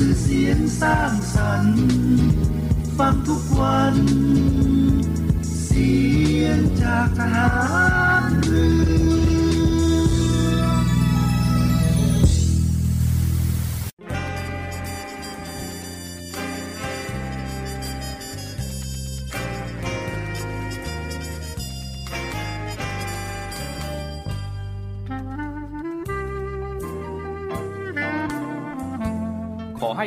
สื่อเสียงสร้างสรรค์ฟังทุกวันเสียงจากทหารเรือขอให้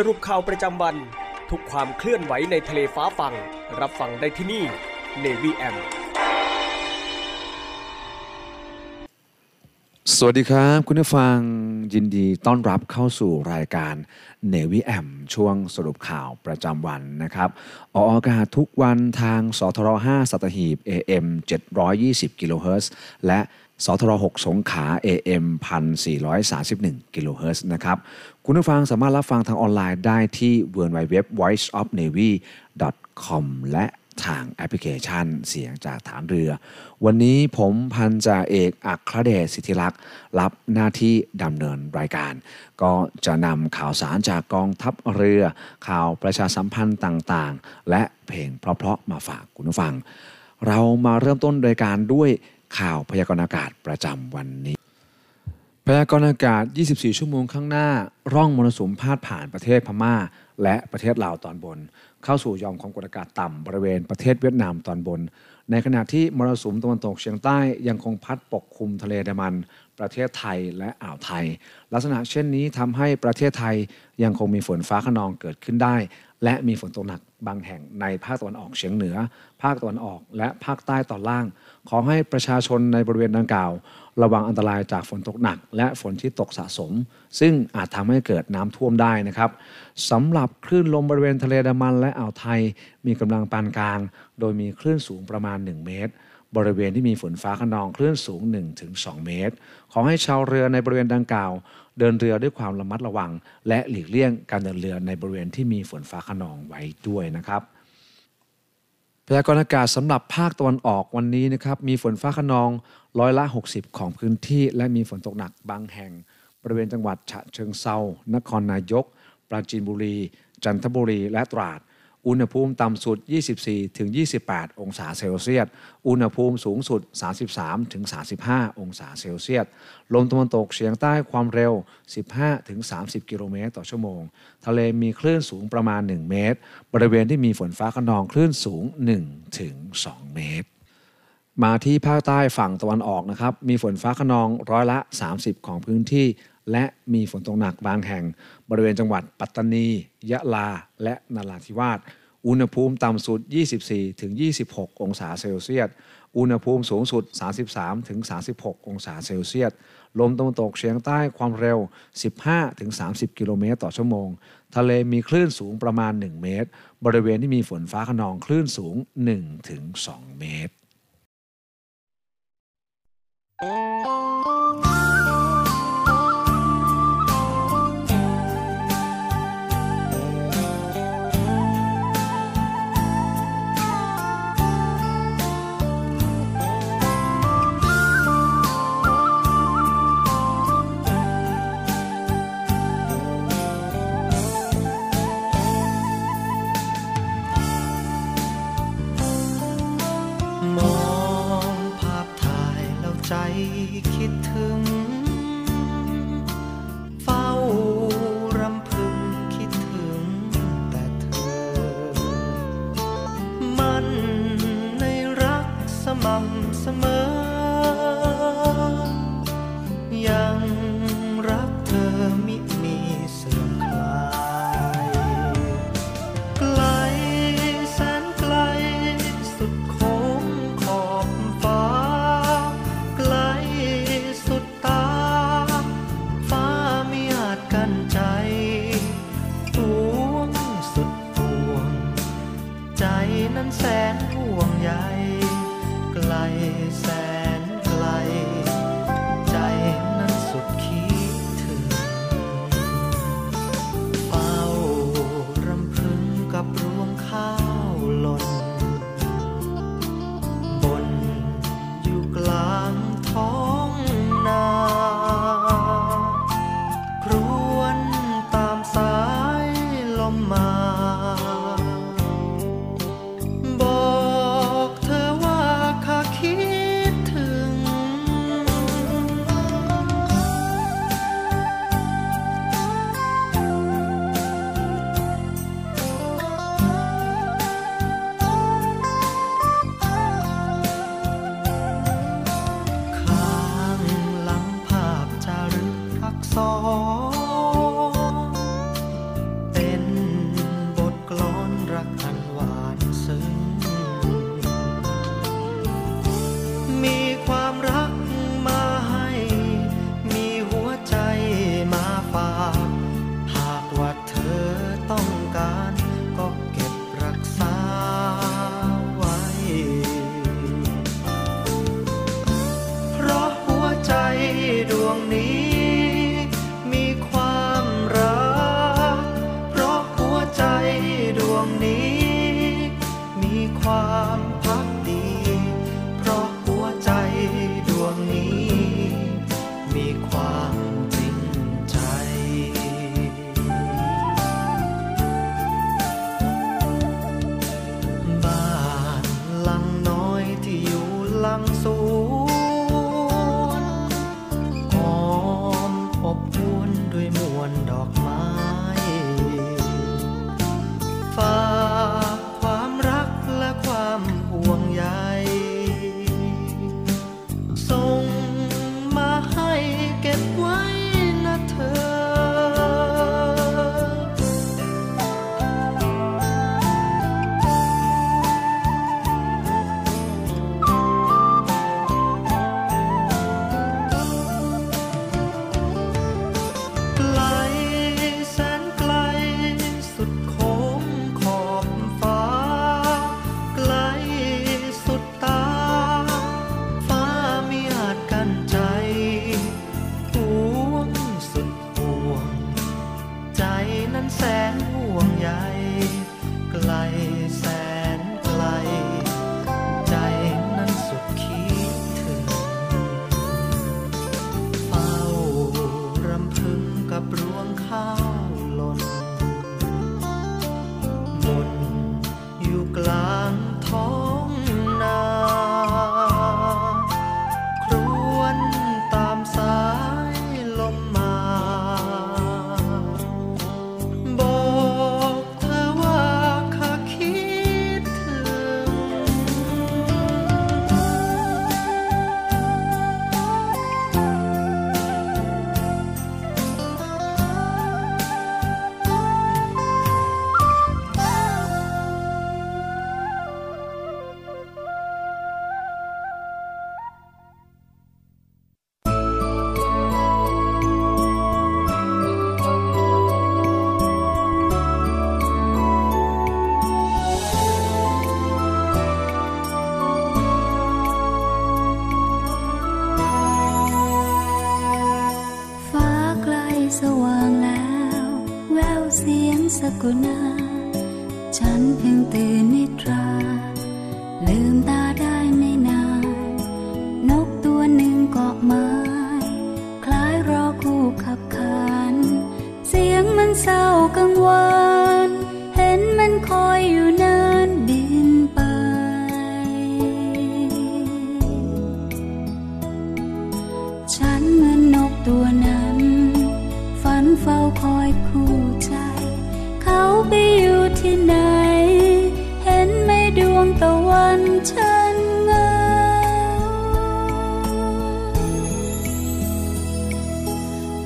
สรุปข่าวประจำวันทุกความเคลื่อนไหวในทะเลฟ้าฟังรับฟังได้ที่นี่ Navy AM สวัสดีครับคุณผู้ฟังยินดีต้อนรับเข้าสู่รายการ Navy AM ช่วงสรุปข่าวประจำวันนะครับออกอากาศทุกวันทางสทร5 สัตหีบ AM 720 กิโลเฮิรตซ์และสทร6 สงขลา AM 1431 กิโลเฮิรตซ์นะครับคุณผู้ฟังสามารถรับฟังทางออนไลน์ได้ที่ www.voiceofnavy.com และทางแอปพลิเคชันเสียงจากฐานเรือวันนี้ผมพันจ่าเอกอัครเดชสิทธิลักษณ์รับหน้าที่ดำเนินรายการก็จะนำข่าวสารจากกองทัพเรือข่าวประชาสัมพันธ์ต่างๆและเพลงเพราะๆมาฝากคุณผู้ฟังเรามาเริ่มต้นรายการด้วยข่าวพยากรณ์อากาศประจำวันนี้พยากรณ์อากาศ24ชั่วโมงข้างหน้าร่องมรสุมพาดผ่านประเทศพม่าและประเทศลาวตอนบนเข้าสู่หย่อมความกดอากาศต่ำบริเวณประเทศเวียดนามตอนบนในขณะที่มรสุมตะวันตกเฉียงใต้ยังคงพัดปกคลุมทะเลอันดามันประเทศไทยและอ่าวไทยลักษณะเช่นนี้ทำให้ประเทศไทยยังคงมีฝนฟ้าคะนองเกิดขึ้นได้และมีฝนตกหนักบางแห่งในภาคตะวันออกเฉียงเหนือภาคตะวันออกและภาคใต้ตอนล่างขอให้ประชาชนในบริเวณดังกล่าวระวังอันตรายจากฝนตกหนักและฝนที่ตกสะสมซึ่งอาจทำให้เกิดน้ำท่วมได้นะครับสำหรับคลื่นลมบริเวณทะเลอันดามันและอ่าวไทยมีกำลังปานกลางโดยมีคลื่นสูงประมาณ1เมตรบริเวณที่มีฝนฟ้าคะนองคลื่นสูง 1-2 เมตรขอให้ชาวเรือในบริเวณดังกล่าวเดินเรือด้วยความระมัดระวังและหลีกเลี่ยงการเดินเรือในบริเวณที่มีฝนฟ้าคะนองไว้ด้วยนะครับพยากรณ์อากาศสำหรับภาคตะวันออกวันนี้นะครับมีฝนฟ้าคะนองร้อยละ60ของพื้นที่และมีฝนตกหนักบางแห่งบริเวณจังหวัดฉะเชิงเทรานครนายกปราจีนบุรีจันทบุรีและตราดอุณหภูมิต่ำสุด 24-28 องศาเซลเซียสอุณหภูมิสูงสุด 33-35 องศาเซลเซียสลมตะวันตกเฉียงใต้ความเร็ว 15-30 กิโลเมตรต่อชั่วโมงทะเลมีคลื่นสูงประมาณ1เมตรบริเวณที่มีฝนฟ้าคะนองคลื่นสูง 1-2 เมตรมาที่ภาคใต้ฝั่งตะวันออกนะครับมีฝนฟ้าคะนองร้อยละ30ของพื้นที่และมีฝนตกหนักบางแห่งบริเวณจังหวัดปัตตานียะลาและนราธิวาสอุณหภูมิต่ำสุด 24-26 องศาเซลเซียสอุณหภูมิสูงสุด 33-36 องศาเซลเซียสลมตะวันตกเฉียงใต้ความเร็ว 15-30 กิโลเมตรต่อชั่วโมงทะเลมีคลื่นสูงประมาณ1เมตรบริเวณที่มีฝนฟ้าคะนองคลื่นสูง 1-2 เมตร ที่คิดถึงเฝ้ารำพึงคิดถึงแต่เธอมันในรักสม่ำเสมอยังรักเธอมิมีเสื่อมคลายไกลแสนไกลสุดโค้งขอบฟ้าไกลสุดตาฟ้าไม่อาจกั้นใจปวงสุดปวงใจนั้นแสนห่วงใยไกลแสนไกลเป็นบทกลอนรักอันหวานซึ้งมีความรักมาให้มีหัวใจมาฝากหากว่าเธอต้องการก็เก็บรักษาไว้เพราะหัวใจดวงนี้ดวงนี้มีความภักดีเพราะหัวใจดวงนี้มีความจริงใจบ้านหลังน้อยที่อยู่หลังสูงหอมอบอวลด้วยมวลดอกไม้ฝากความรักและความห่วงใยส่งมาให้เก็บไว้นะเธอแสนห่วงใยไกลแสนไกลใจนั้นสุดคิดถึงเฝ้ารำพึงกับรวงข้าวหล่นบนอยู่กลางท้องนาครวญตามสายลมมากุณาฉันเพิ่งตื่นนิทราลืมตาได้ไม่นานนกตัวหนึ่งเกาะไม้คล้ายรอคู่ขับขานเสียงมันเศร้ากังวานเห็นมันคอยอยู่นานบินไป ที่ไหนเห็นไม่ดวงตะวันฉันเหงา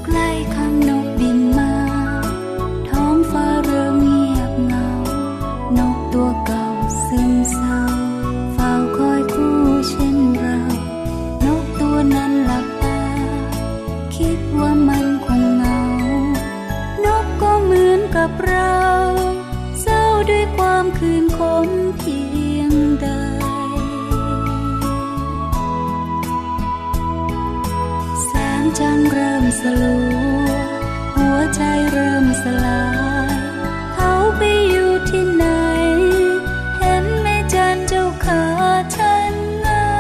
ใกล้คำนกบินมาท้องฟ้าเริ่มเงียบเหงานกตัวเก่าซึมเศร้าเฝ้าคอยคู่เช่นเรานกตัวนั้นหลับตาคิดว่ามันคงเหงานกก็เหมือนกับเราด้วยความคืนคมเพียงใดแสงจันทร์เริ่มสลัวหัวใจเริ่มสลายเขาไปอยู่ที่ไหนเห็นแม่จันทร์เจ้าขาฉันเหงา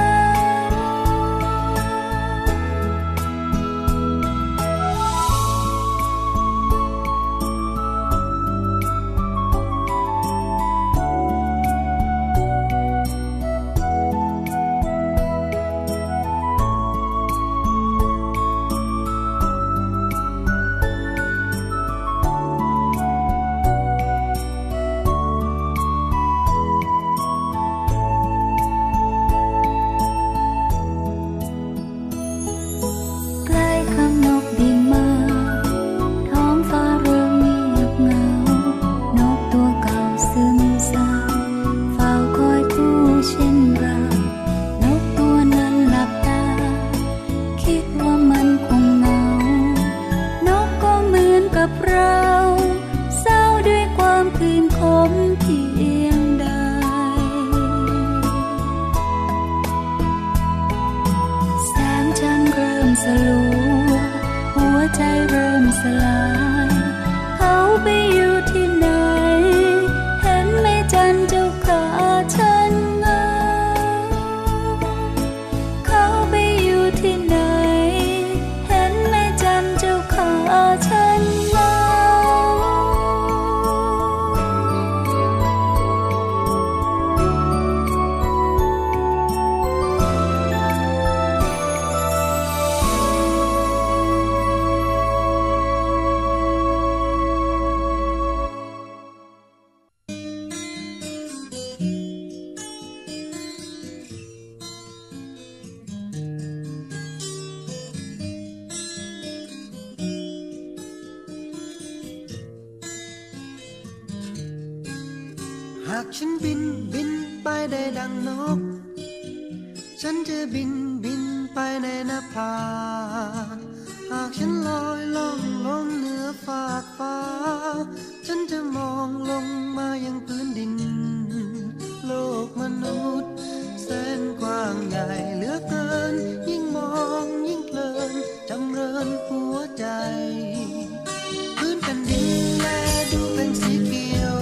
หากฉันบินบินไปได้ดังนกฉันจะบินบินไปในหน้าผาหากฉันลอยล่องลงเหนือฟากฟ้าฉันจะมองลงมายังพื้นดินโลกมนุษย์แสนกว้างใหญ่เหลือเกินยิ่งมองยิ่งเพลินจำเริญหัวใจพื้นแผ่นดินแลดูเป็นสีเขียว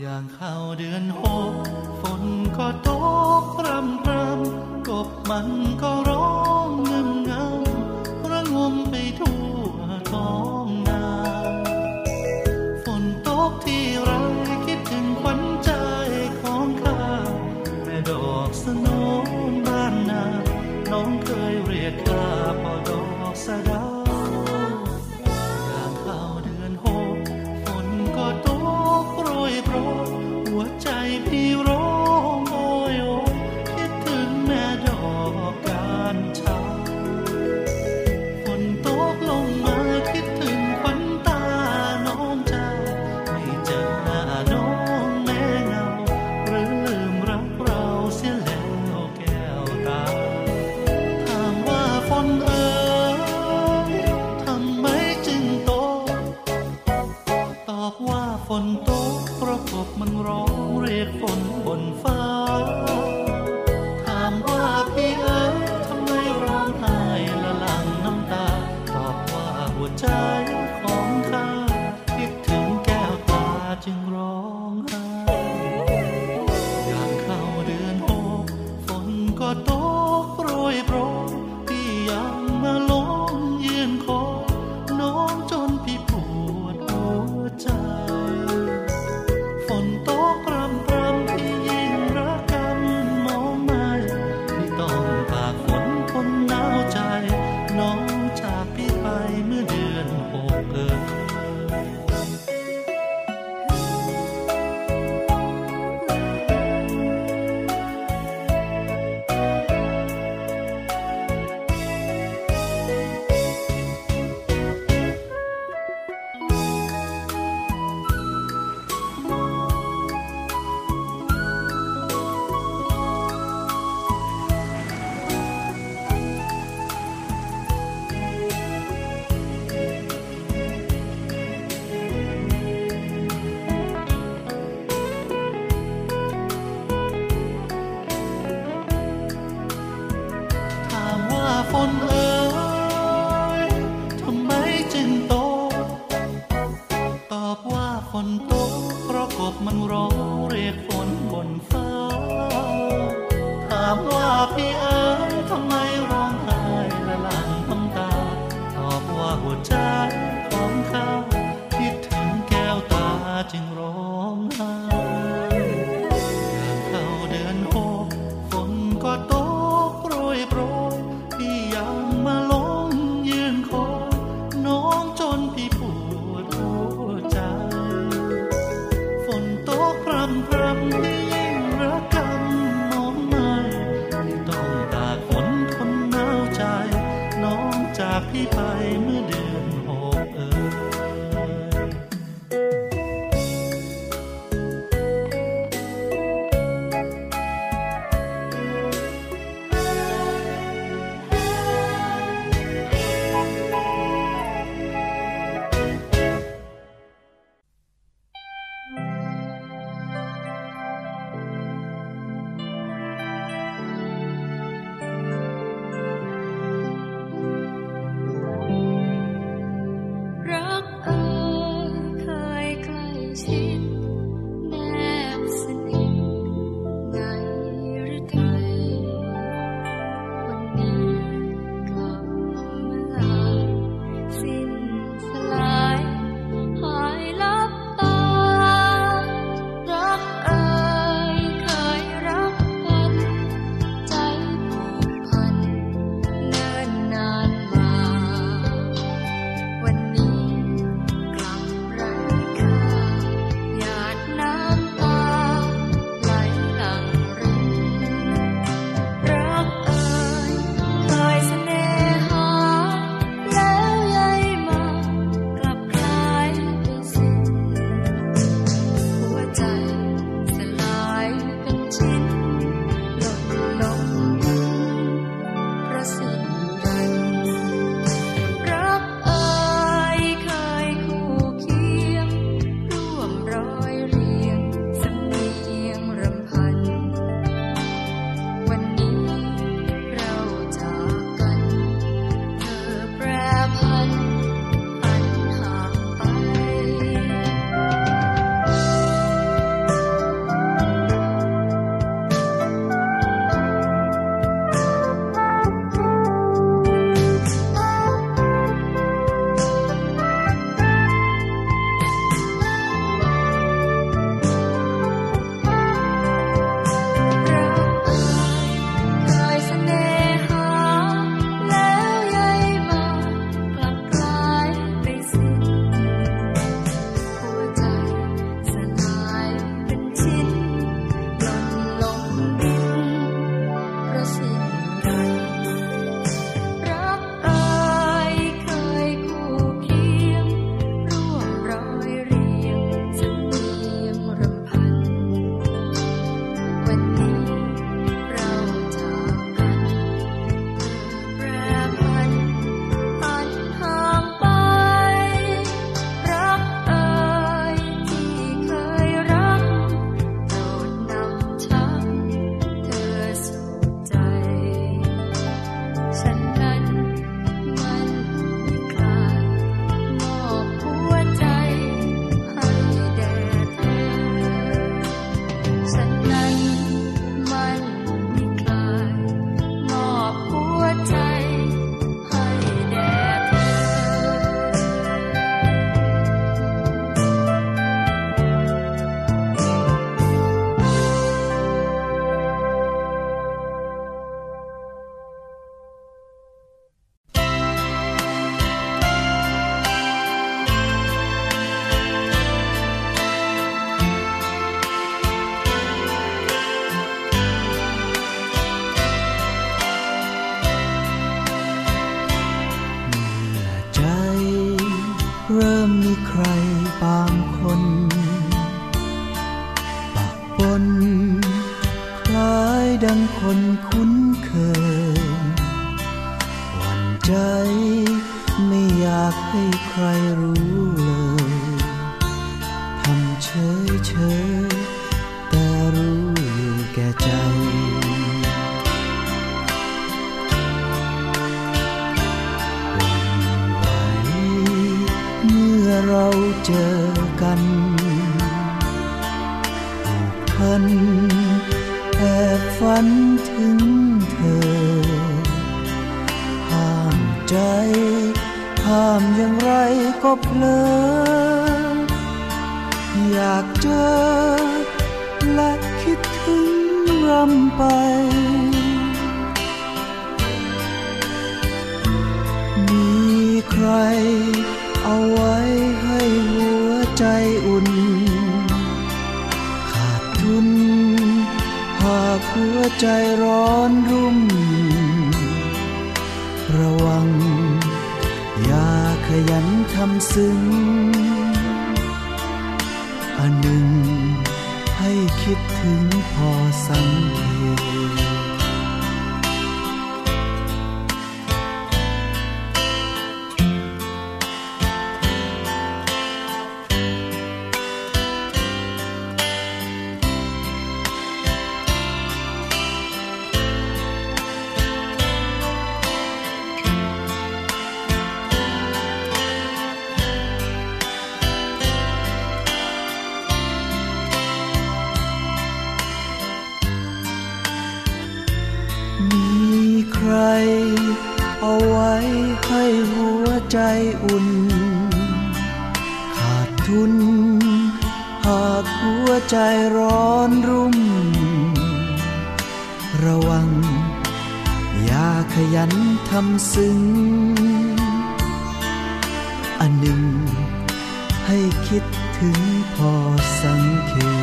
อย่างเข้าเดือนหกฝนก็ตกพรำพรำกบมันก็ร้องเงิมเงาระงมไปทั่วท้องนาฝนตกที่ไรคิดถึงขวัญใจของข้าแม่ดอกสโนมบ้านนาน้องเคยเรียกข้าพ่อดอกสะดาหัวใจพี่ร้องโอยโอยคิดถึงแม่ดอกกาญจน์ฝนตกลงมาคิดถึงขวัญตาน้องเจ้าไม่เจอหน้าน้องแม่เงาหรือลืมรักเราเสียแล้วแก้วตาถามว่าฝนเอ๋ยทำไมจึงตกตอบว่าฝนตกกบมันร้องเรียกฝนบนฟ้าถามว่าพี่เอ๋ยทำไมร้องไห้ละลังน้ำตาตอบว่าหัวใจของข้าคิดถึงแก้วตาจึงร้องไห้ยามเข้าเดือนหกฝนก็ตกโปรยโปรยพี่ยังมาหลงยืนคอยน้องจนพี่ปวดหัวใจฝนตกพรำพรำพี่ยิ่งรักกันมองไม่ไม่ต้องตากฝนคนหนาวใจน้องจากพี่ไปเมื่อเดือนหกเกิดฝนเอ๋ยทำไมจึงตกตอบว่าฝนตกเพราะกบมันร้องเรียกฝนบนฟ้าถามว่าพี่เอ๋ยทำไมร้องไห้ละลังน้ำตาตอบว่าหัวใจของข้าคิดถึงแก้วตาจึงร้องไห้เดินเข้าเดินโอ้ฝนก็ตกโปรยโปรยมาหลงยืนคอยน้องจนพี่ปวดหัวใจฝนตกพรำพรำพี่ยิ่งรักกันมองไม่ต้องตากฝนทนหนาวใจน้องจากพี่ไปเมื่อเดือนหกเอ๋ย คนคล้ายดังคนคุ้นเคยหวั่นใจไม่อยากให้ใครรู้เลยทำเฉยเฉยแต่รู้อยู่แก่ใจหวั่นไหวเมื่อเราเจอกันแอบฝันถึงเธอห้ามใจห้ามอย่างไรก็เพลินอยากเจอและคิดถึงรำไปมีใครเอาไว้ให้หัวใจอุ่นหากหัวใจร้อนรุ่มระวังอย่าขยันทำซึ้งอันหนึ่งให้คิดถึงพอสังเกตเอาไว้ให้หัวใจอุ่นขาดทุนหากหัวใจร้อนรุ่มระวังอย่าขยันทำซึ้งอันหนึ่งให้คิดถึงพอสังเกต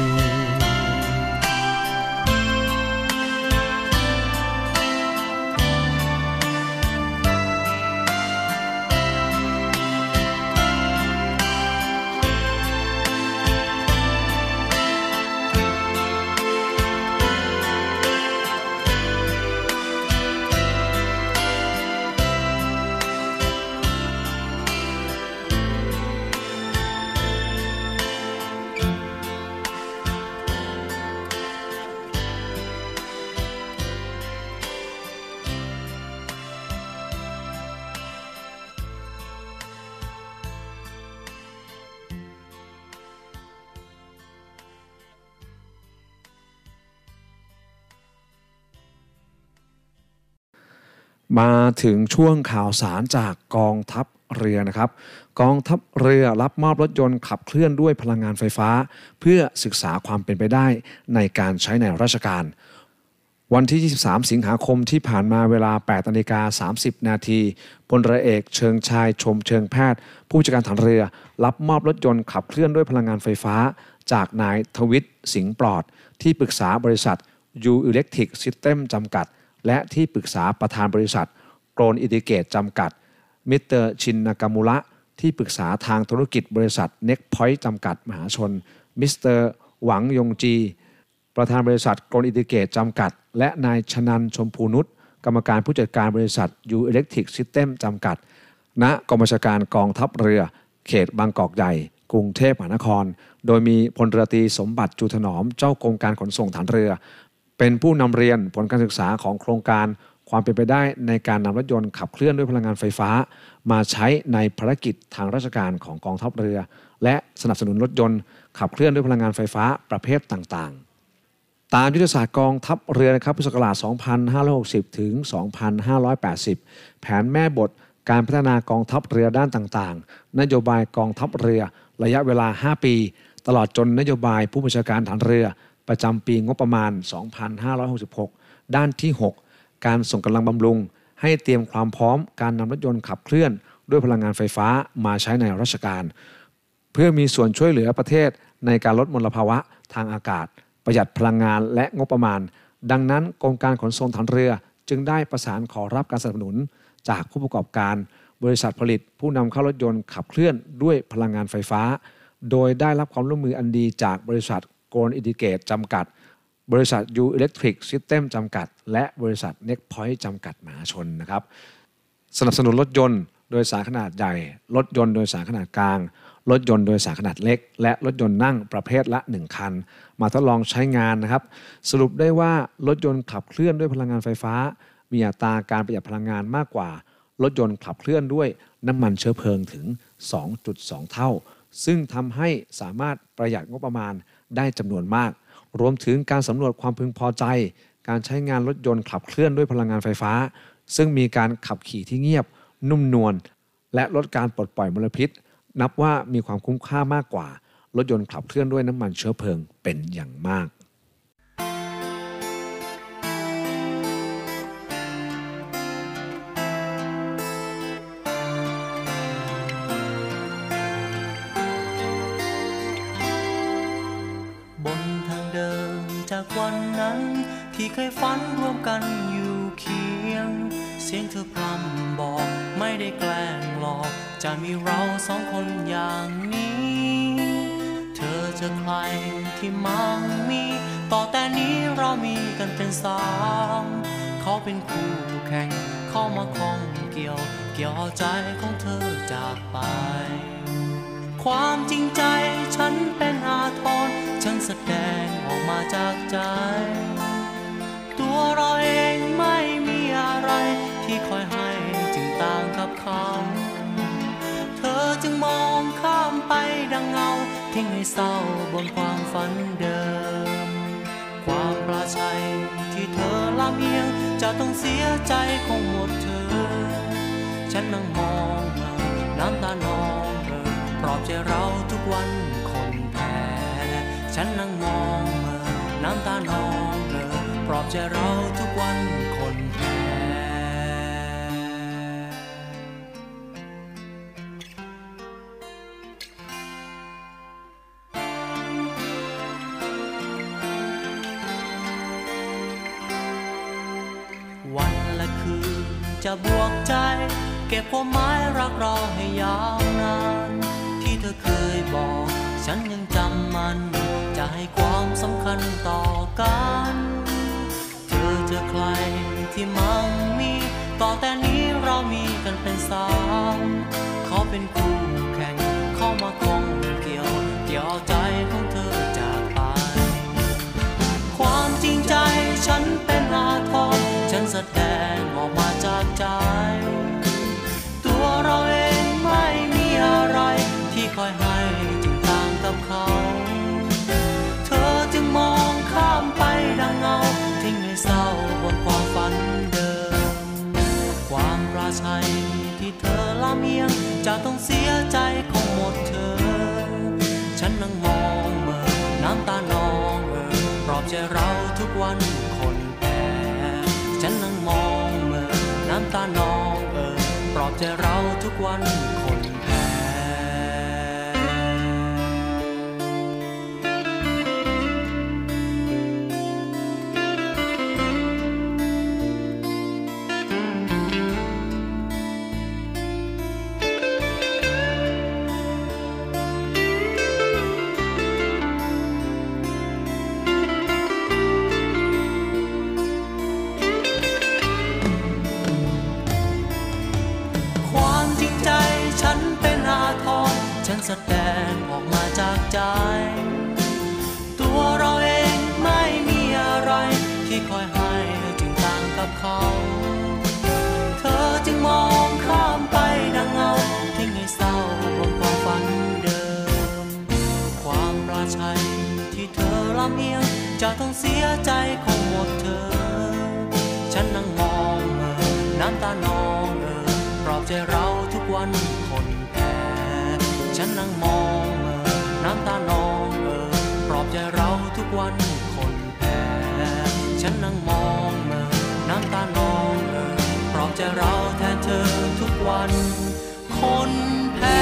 มาถึงช่วงข่าวสารจากกองทัพเรือนะครับกองทัพเรือรับมอบรถยนต์ขับเคลื่อนด้วยพลังงานไฟฟ้าเพื่อศึกษาความเป็นไปได้ในการใช้ในราชการวันที่23สิงหาคมที่ผ่านมาเวลา 8:30 นาทีพลเรือเอกเชิงชายชมเชิงแพทย์ผู้จัดการฐานเรือรับมอบรถยนต์ขับเคลื่อนด้วยพลังงานไฟฟ้าจากนายทวิชสิงห์ปลอดที่ปรึกษาบริษัทยูอิเล็กทริกซิสเต็มจำกัดและที่ปรึกษาประธานบริษัทโกลนอิติเกตจำกัดมิสเตอร์ชินนากามุระที่ปรึกษาทางธุรกิจบริษัทเน็กพอยต์จำกัดมหาชนมิสเตอร์หวังยงจีประธานบริษัทโกลนอิติเกตจำกัดและนายชนันชมพูนุชกรรมการผู้จัดการบริษัทยูอิเล็กทริกซิสเต็มจำกัดณกองบัญชาการกองทัพเรือเขตบางกอกใหญ่กรุงเทพมหานครโดยมีพลเรือตรีสมบัติจูถนอมเจ้ากรมการขนส่งฐานเรือเป็นผู้นำเรียนผลการศึกษาของโครงการความเป็นไปได้ในการนำรถยนต์ขับเคลื่อนด้วยพลังงานไฟฟ้ามาใช้ในภารกิจทางราชการของกองทัพเรือและสนับสนุนรถยนต์ขับเคลื่อนด้วยพลังงานไฟฟ้าประเภทต่างๆตามยุทธศาสตร์กองทัพเรือนะครับพุทธศักราช 2560 ถึง 2580 แผนแม่บทการพัฒนากองทัพเรือด้านต่างๆนโยบายกองทัพเรือระยะเวลา5ปีตลอดจนนโยบายผู้บัญชาการฐานเรือประจำปีงบประมาณ 2566 ด้านที่ 6 การส่งกำลังบำรุงให้เตรียมความพร้อมการนำรถยนต์ขับเคลื่อนด้วยพลังงานไฟฟ้ามาใช้ในราชการเพื่อมีส่วนช่วยเหลือประเทศในการลดมลภาวะทางอากาศประหยัดพลังงานและงบประมาณดังนั้นกรมการขนส่งทางเรือจึงได้ประสานขอรับการสนับสนุนจากผู้ประกอบการบริษัทผลิตผู้นำเข้ารถยนต์ขับเคลื่อนด้วยพลังงานไฟฟ้าโดยได้รับความร่วมมืออันดีจากบริษัท โกลอินดิเกตจำกัดบริษัทยูอิเล็กทริกซิสเต็มจำกัดและบริษัทเน็กพอยต์จำกัดมหาชนนะครับสนับสนุนรถยนต์โดยสารขนาดใหญ่รถยนต์โดยสารขนาดกลางรถยนต์โดยสารขนาดเล็กและรถยนต์นั่งประเภทละ1คันมาทดลองใช้งานนะครับสรุปได้ว่ารถยนต์ขับเคลื่อนด้วยพลังงานไฟฟ้ามีอัตราการประหยัดพลังงานมากกว่ารถยนต์ขับเคลื่อนด้วยน้ำมันเชื้อเพลิงถึง 2.2 เท่าซึ่งทำให้สามารถประหยัดงบประมาณได้จำนวนมากรวมถึงการสำรวจความพึงพอใจการใช้งานรถยนต์ขับเคลื่อนด้วยพลังงานไฟฟ้าซึ่งมีการขับขี่ที่เงียบนุ่มนวลและลดการปลดปล่อยมลพิษนับว่ามีความคุ้มค่ามากกว่ารถยนต์ขับเคลื่อนด้วยน้ำมันเชื้อเพลิงเป็นอย่างมากบนทางเดินจากวันนั้นที่เคยฝันร่วมกันอยู่เคียงเสียงเธอพร่ำบอกไม่ได้แกล้งหลอกจะมีเราสองคนอย่างนี้เธอจะใครที่มั่งมีต่อแต่นี้เรามีกันเป็นสามเขาเป็นคู่แข่งเข้ามาคล้องเกี่ยวเอาใจของเธอจากไปความจริงใจฉันเป็นอาทรฉันแสดงออกมาจากใจตัวเราเองไม่มีอะไรที่คอยให้จึงต่างกับเขาเธอจึงมองข้ามไปดังเงาทิ้งให้เศร้าบนความฝันเดิมความปลาชัยที่เธอลำเอียงจะต้องเสียใจคงหมดเธอฉันนั่งมองน้ำตานองเธอปลอบใจเราทุกวันคนแพ้ฉันนั่งมองน้ำตานองเธอปลอบใจเราทุกวันคนแพ้วันและคืนจะบวกใจเก็บความหมายรักเราให้ยาวนานที่เธอเคยบอกฉันยังจำมันจะให้ความสำคัญต่อกันเธอจะใครที่มั่งมีต่อแต่นี้เรามีกันเป็นสามเขาเป็นคู่แข่งเข้ามาคล้องเกี่ยวเอาใจของเธอจากไปความจริงใจฉันเป็นอาทรฉันแสดงออกมาจากใจตัวเราเองไม่มีอะไรที่คอยให้จึงต่างกับเขาเธอจึงมองข้ามไปดังเงาทิ้งให้เศร้าบนความฝันเดิมความปราชัยที่เธอลำเอียงจะต้องเสียใจคงหมดเธอฉันนั่งมองเมื่อน้ำตานองปลอบใจเราทุกวันคนแพ้ฉันนั่งมองเมื่อน้ำตานองปลอบใจเราทุกวันคนแพ้แสดงออกมาจากใจตัวเราเองไม่มีอะไรที่คอยให้จึงต่างกับเขาเธอจึงมองข้ามไปดังเงาทิ้งให้เศร้าบนความฝันเดิมความปลาชัยที่เธอลำเอียงจะต้องเสียใจคงหมดเธอฉันนั่งมองน้ำตานองปลอบใจเราทุกวันคนฉันนั่งมองน้ำตานองปลอบใจเราทุกวันคนแพ้ฉันนั่งมองน้ำตานองปลอบใจเราแทนเธอทุกวันคนแพ้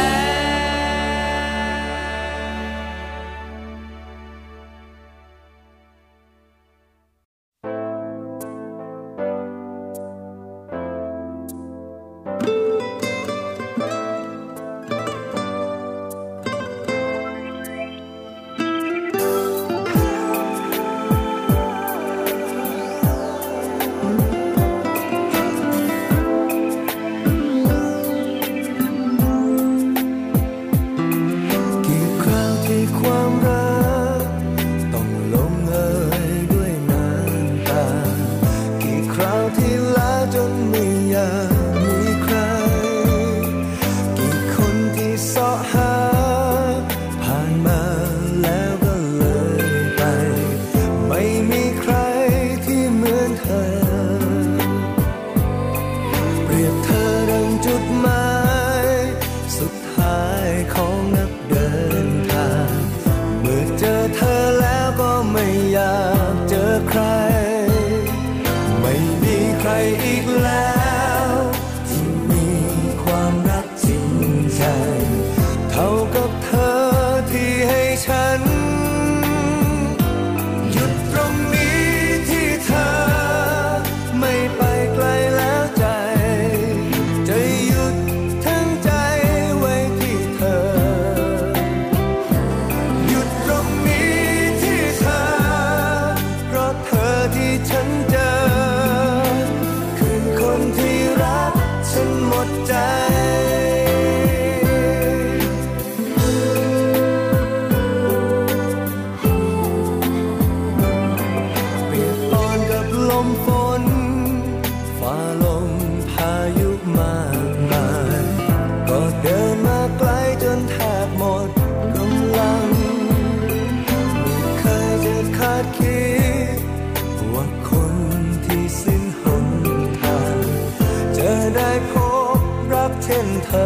เธอ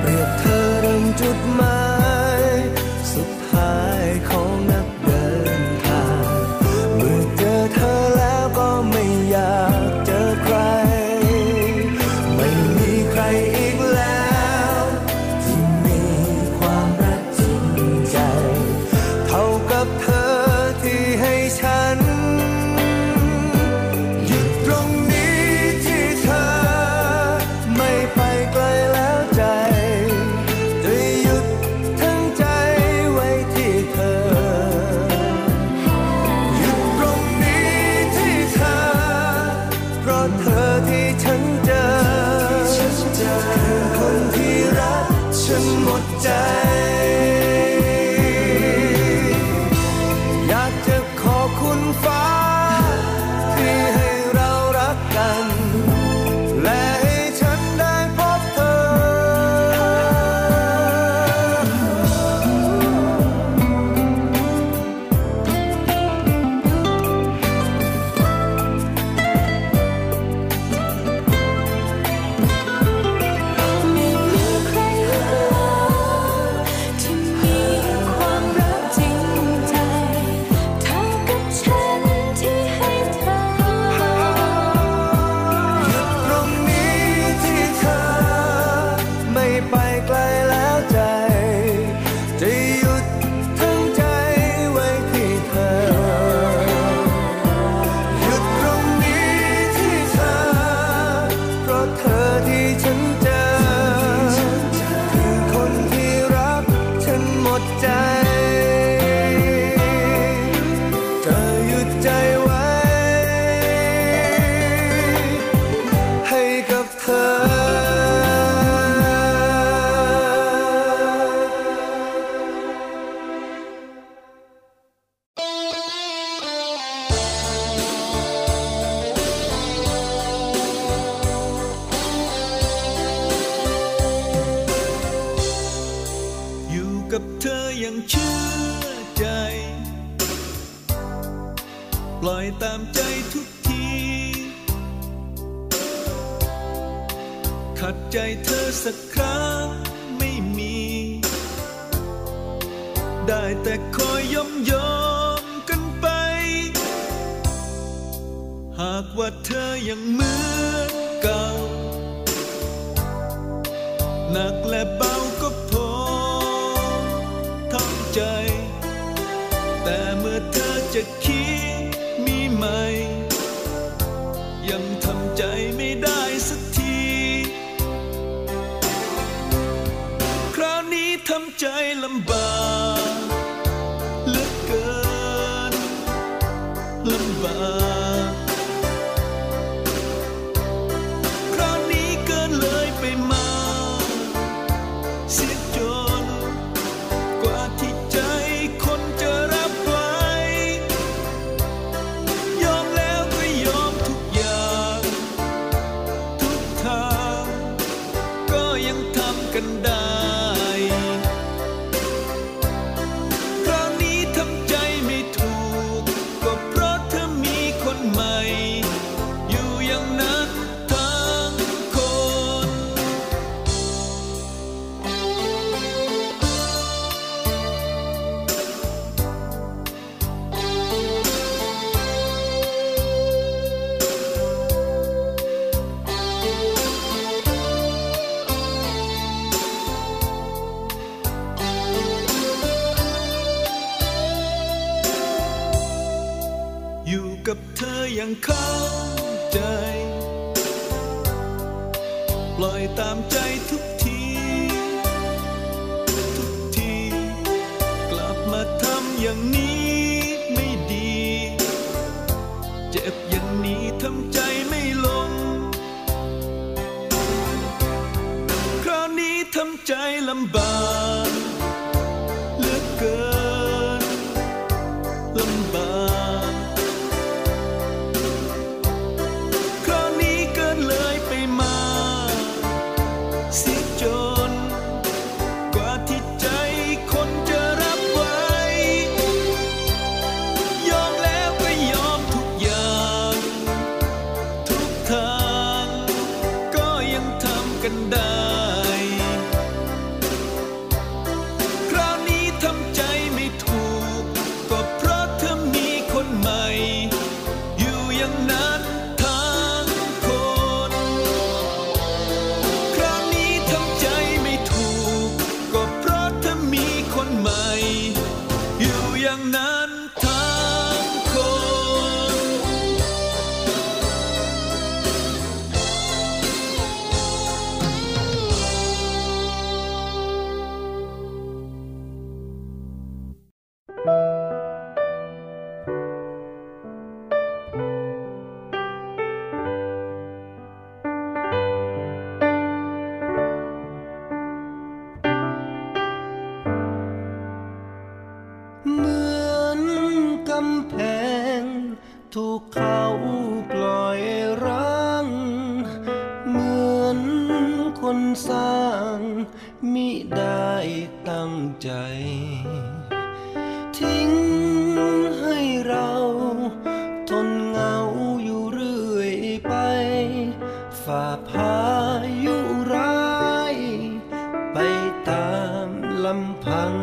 เปรียบเธอดังจุดหมายสุดท้ายของนักเดินทางเมื่อเจอเธอแล้วก็ไม่อยากเจอใครไม่มีใครอีกแล้วที่มีความรักจริงใจเท่ากับเธอที่ให้ฉันอยากจะขอบคุณฟ้าที่ให้เรารักกันและให้ฉันได้พบเธอปล่อยตามใจทุกทีขัดใจเธอสักครั้งไม่มีได้แต่คอยยอมกันไปหากว่าเธอยังเหมือนเก่าหนักและเบาก็พอทั้งใจแต่เมื่อเธอจะคิดยังทำใจไม่ได้สักทีคราวนี้ทำใจลำบากเหลือเกินลำบากคราวนี้เกินเลยไปมาเสียจนกว่าที่ใจคนจะรับไวยอมแล้วก็ยอมทุกอย่างทุกทางก็ยังทำกันได้คราวนี้ทำใจไม่ถูกก็เพราะเธอมีคนใหม่อยู่อย่างนั้นทั้งคนอยู่กับเธออย่างเข้าใจปล่อยตามใจทุกทีกลับมาทำอย่างนี้ไม่ดีเจ็บอย่างนี้ทำใจไม่ลงคราวนี้ทำใจลำบากเหลือเกินลำบาก อย่างนั้นทั้งคนถูกเขาปล่อยรังเหมือนคนสร้างมิได้ตั้งใจทิ้งให้เราทนเหงาอยู่เรื่อยไปฝ่าพายุร้ายไปตามลำพัง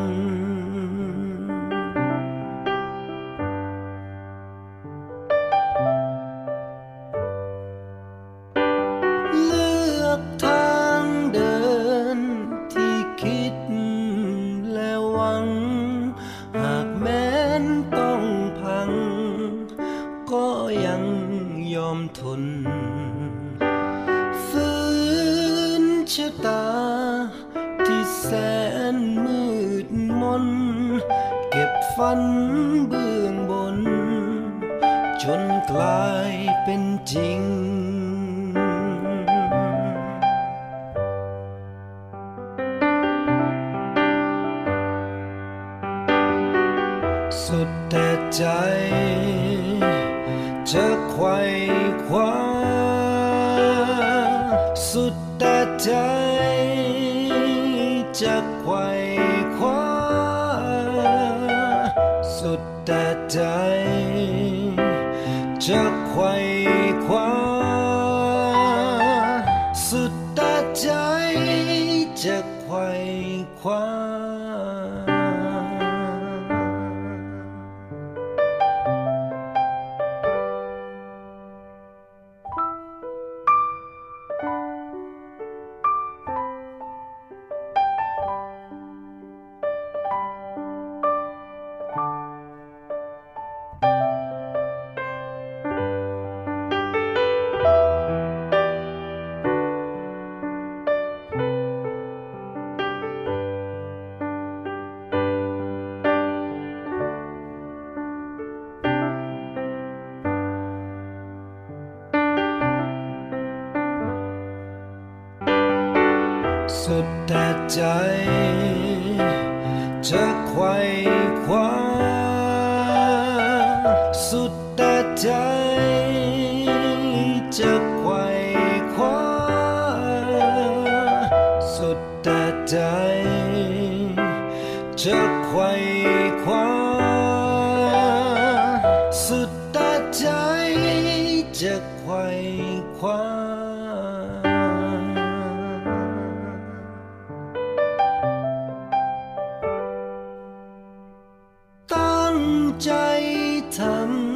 ฟื้นชะตาที่แสนมืดมนเก็บฝันเบื้องบนจนกลายเป็นจริงสุดแต่ใจจะไขว่คว้าสุดแต่ใจจะไขว่คว้าสุดแต่ใจจะไขว่คว้าสุดแต่ใจจะไขว่คว้าสุดแต่ใจจะไขว่คว้าสุดแต่ใจจะไขว่คว้าสุดแต่ใจจะไขว่คว้าสุดแต่ใจจะไขว่คว้าใจท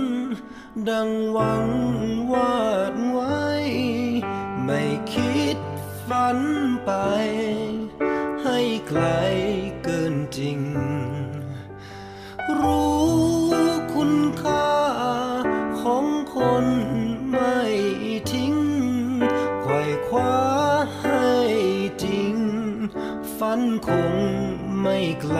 ำดังหวังวาดไว้ไม่คิดฝันไปให้ไกลเกินจริงรู้คุณค่าของคนไม่ทิ้งไขว่คว้าให้จริงฝันคงไม่ไกล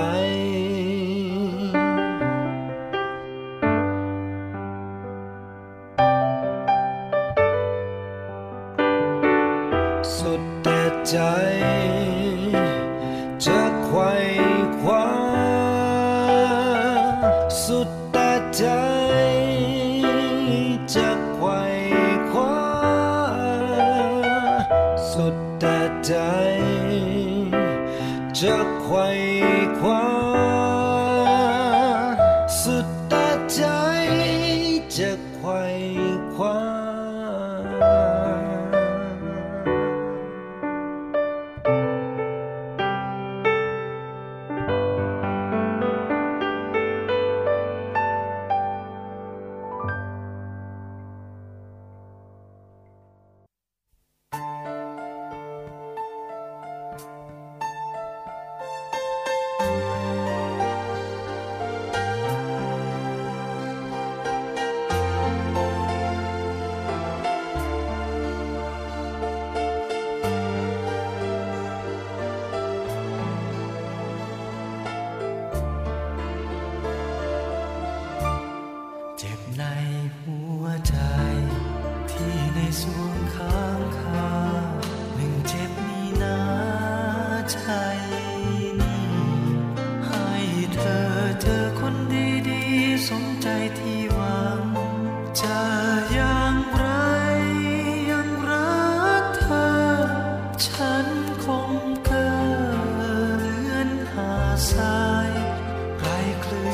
สุดแต่ใจจะไขว่คว้าสุดแต่ใจจะไขว่คว้าสุดแต่ใจจะไขว่คว้าสุดแต่ใจจะไขว่คว้า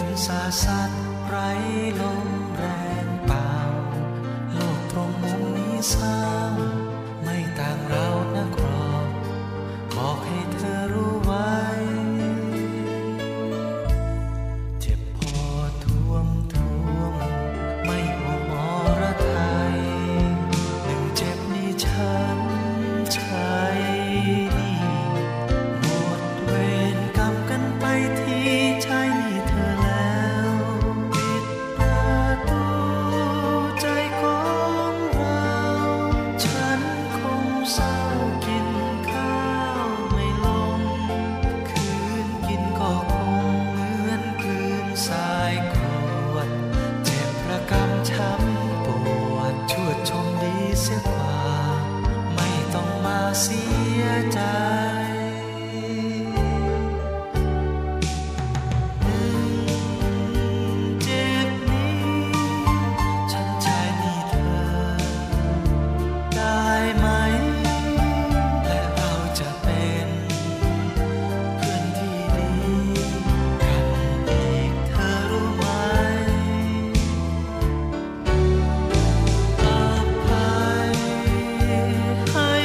นสาสัตไร้ลมแรงเปล่าโลกตรงมุมนี้เศร้าไม่ต่างเรานักรอบบอกให้เธอรู้ไว้เจ็บพอท่วมไม่ห่วงอรไทยหนึ่งเจ็บนี้ช้ำใจเสียใจเจ็บนี้ฉันใจมีเธอได้ไหมและเราจะเป็นเพื่อนที่ดีกันอีกเธอรู้ไหมอภัยให้เ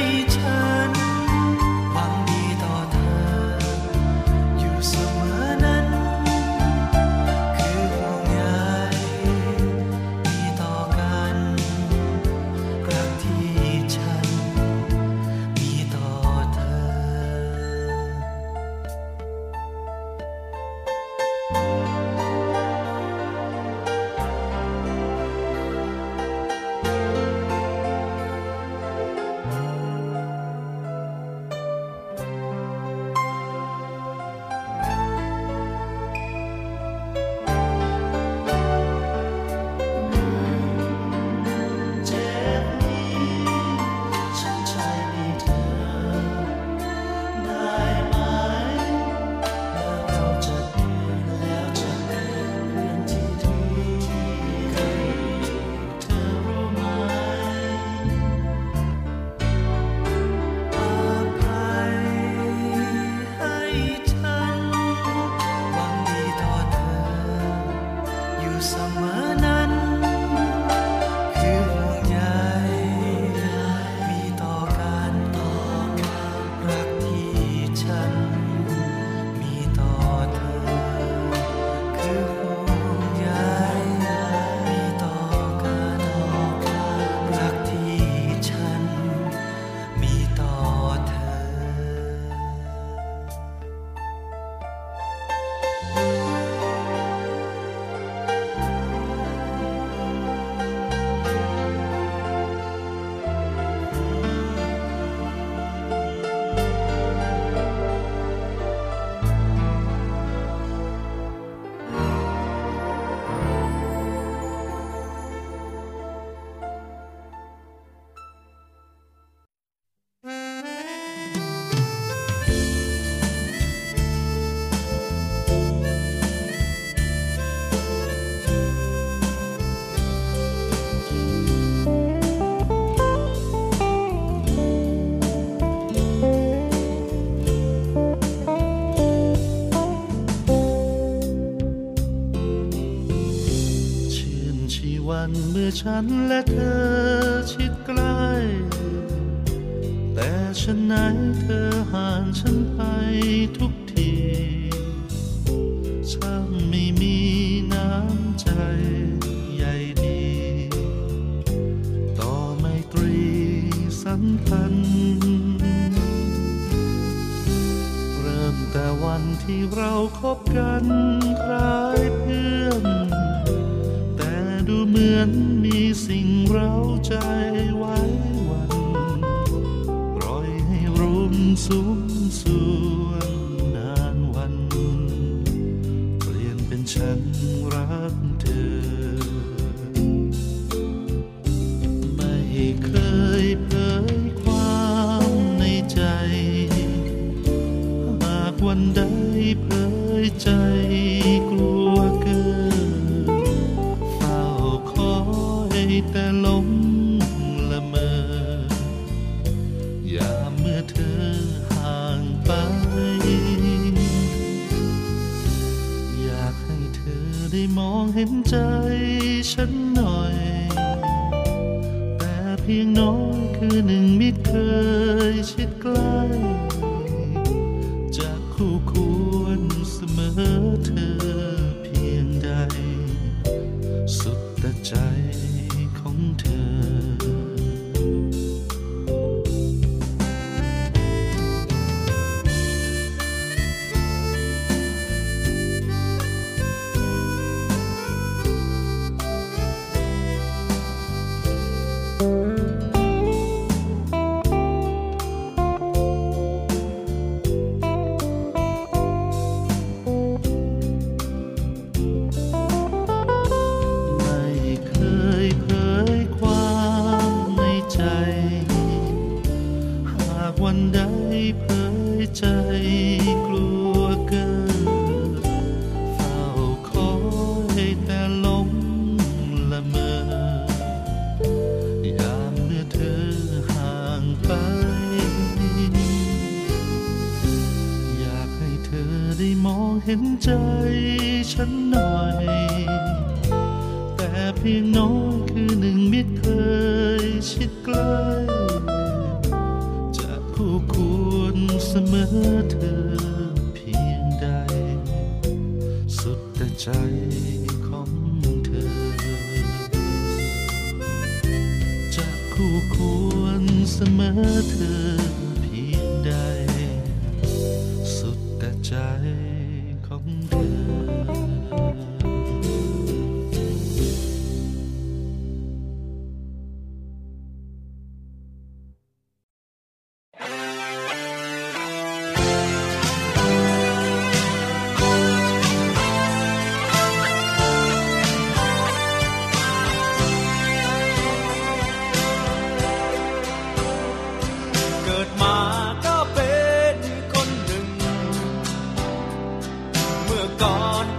มื่อฉันและเธอชิดใกล้แต่ฉันไหนเธอห่างฉันไปทุกทีช่างไม่มีน้ำใจใยดีต่อไมตรีสัมพันธ์เริ่มแต่วันที่เราคบกันคล้ายเพื่อนดูเหมือนมีสิ่งเร้าใจไว้วันรอยให้รุมสุมส่วนนานวันเปลี่ยนเป็นฉันรักเธอไม่เคยเผยความในใจหากวันใดเผยใจกลัวเกินแต่ลมละเมอยามเมื่อเธอห่างไปอยากให้เธอ ได้มองเห็นใจฉันหน่อยแต่เพียงน้อยคือหนึ่งมิตรเคยชิดใกล้จะคู่ควรเสมอเธอเพียงใดสุดแต่ใจของเธอวันใดเผยใจกลัวเกินเฝ้าคอยแต่ลมละเมอยามเมื่อเธอห่างไปอยากให้เธอได้มองเห็นใจฉันหน่อยแต่เพียงน้อยคือหนึ่งมิตรเคยชิดใกล้ควรเสมอเธอเพียงใดสุดแต่ใจของเธอจะคู่ควรเสมอเธอเพียงใดสุดแต่ใจของเธอก่อน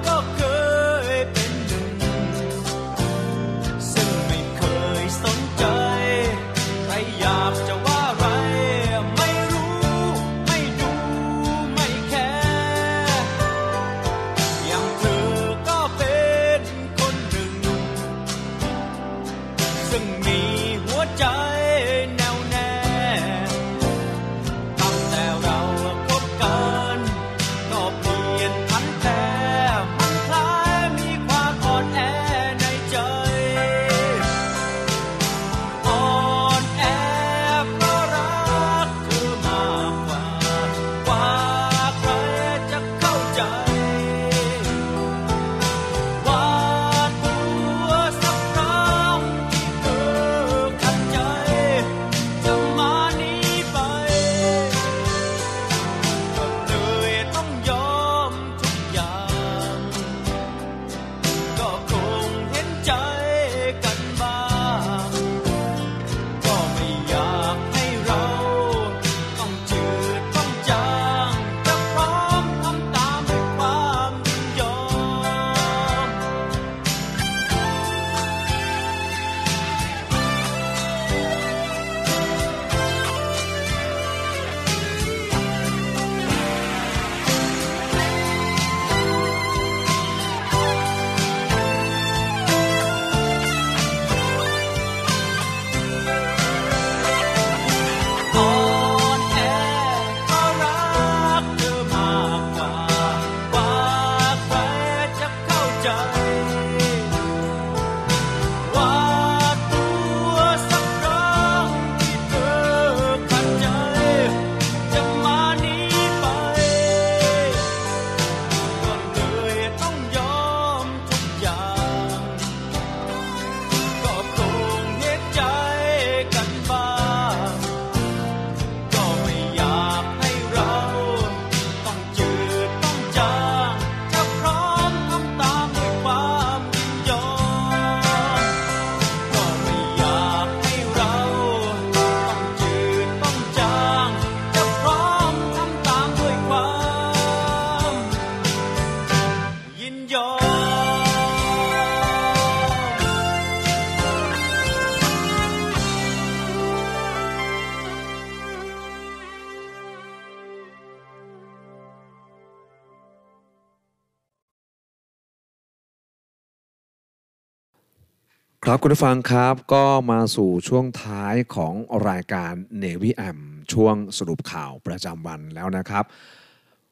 ครับคุณผู้ฟังครับก็มาสู่ช่วงท้ายของรายการ Navy AM ช่วงสรุปข่าวประจำวันแล้วนะครับ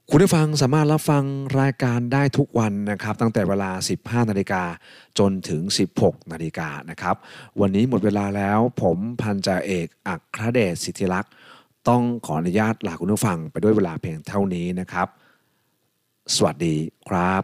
คุณผู้ฟังสามารถรับฟังรายการได้ทุกวันนะครับตั้งแต่เวลา 15 นาฬิกาจนถึง 16 นาฬิกานะครับวันนี้หมดเวลาแล้วผมพันจ่าเอกอัครเดชสิทธิลักษณ์ต้องขออนุญาตลาคุณผู้ฟังไปด้วยเวลาเพียงเท่านี้นะครับสวัสดีครับ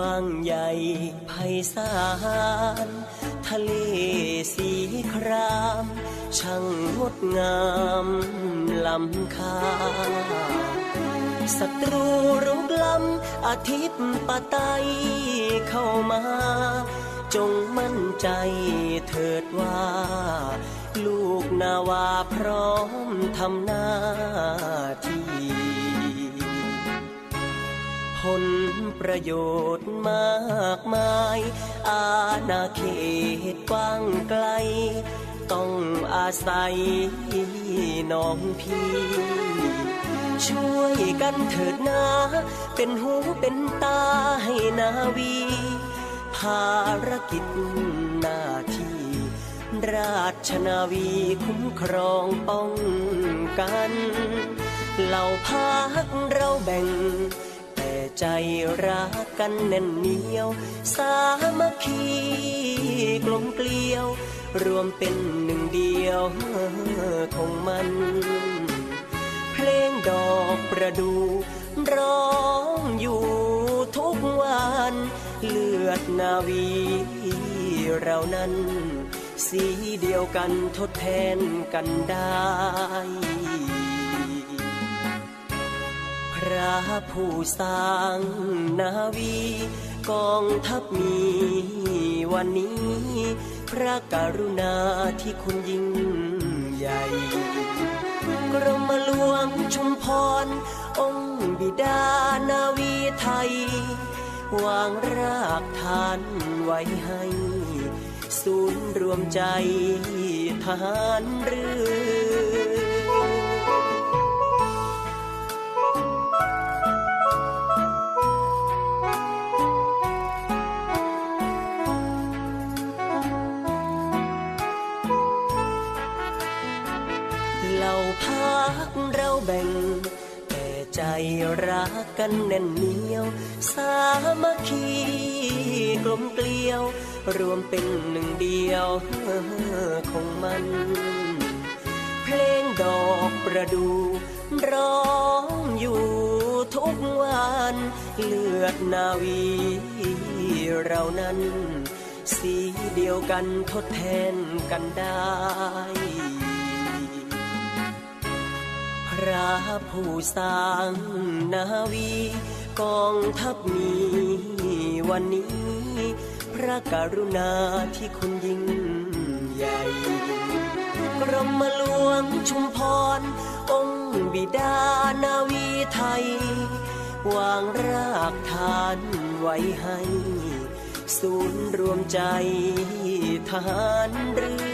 กว้างใหญ่ไพศาลทะเลสีครามช่างงดงามล้ำค่าศัตรูรุกล้ำอาทิตย์ปะไตเข้ามาจงมั่นใจเถิดว่าลูกนาวาพร้อมทำหน้าที่ผลประโยชน์มากมายอาณาเขตกว้างไกลต้องอาศัยน้องพี่ช่วยกันเถิดนาเป็นหูเป็นตาให้นาวีภารกิจหน้าที่ราชนาวีคุ้มครองป้องกันเหล่าพรรคเราแบ่งใจรักกันแน่นเหนียวสามัคคีกลมเกลียวรวมเป็นหนึ่งเดียวของมันเพลงดอกประดู่ร้องอยู่ทุกวันเลือดนาวีเรานั้นสีเดียวกันทดแทนกันได้พระผู้สร้างนาวีกองทัพมีวันนี้พระกรุณาที่คุณยิ่งใหญ่กรมหลวงชุมพรองค์บิดานาวีไทยวางรากฐานไว้ให้ศูนย์รวมใจทหารเรือเราแบ่งแต่ใจรักกันแน่นเหนียวสามัคคีกลมเกลียวรวมเป็นหนึ่งเดียวของมันเพลงดอกประดู่ร้องอยู่ทุกวันเลือดนาวีเรานั้นสีเดียวกันทดแทนกันได้พระผู้สร้างนาวีกองทัพมีวันนี้พระกรุณาที่คุณยิ่งใหญ่กรมหลวงชุมพรองค์บิดานาวีไทยวางรากฐานไว้ให้ศูนย์รวมใจทหารเรือ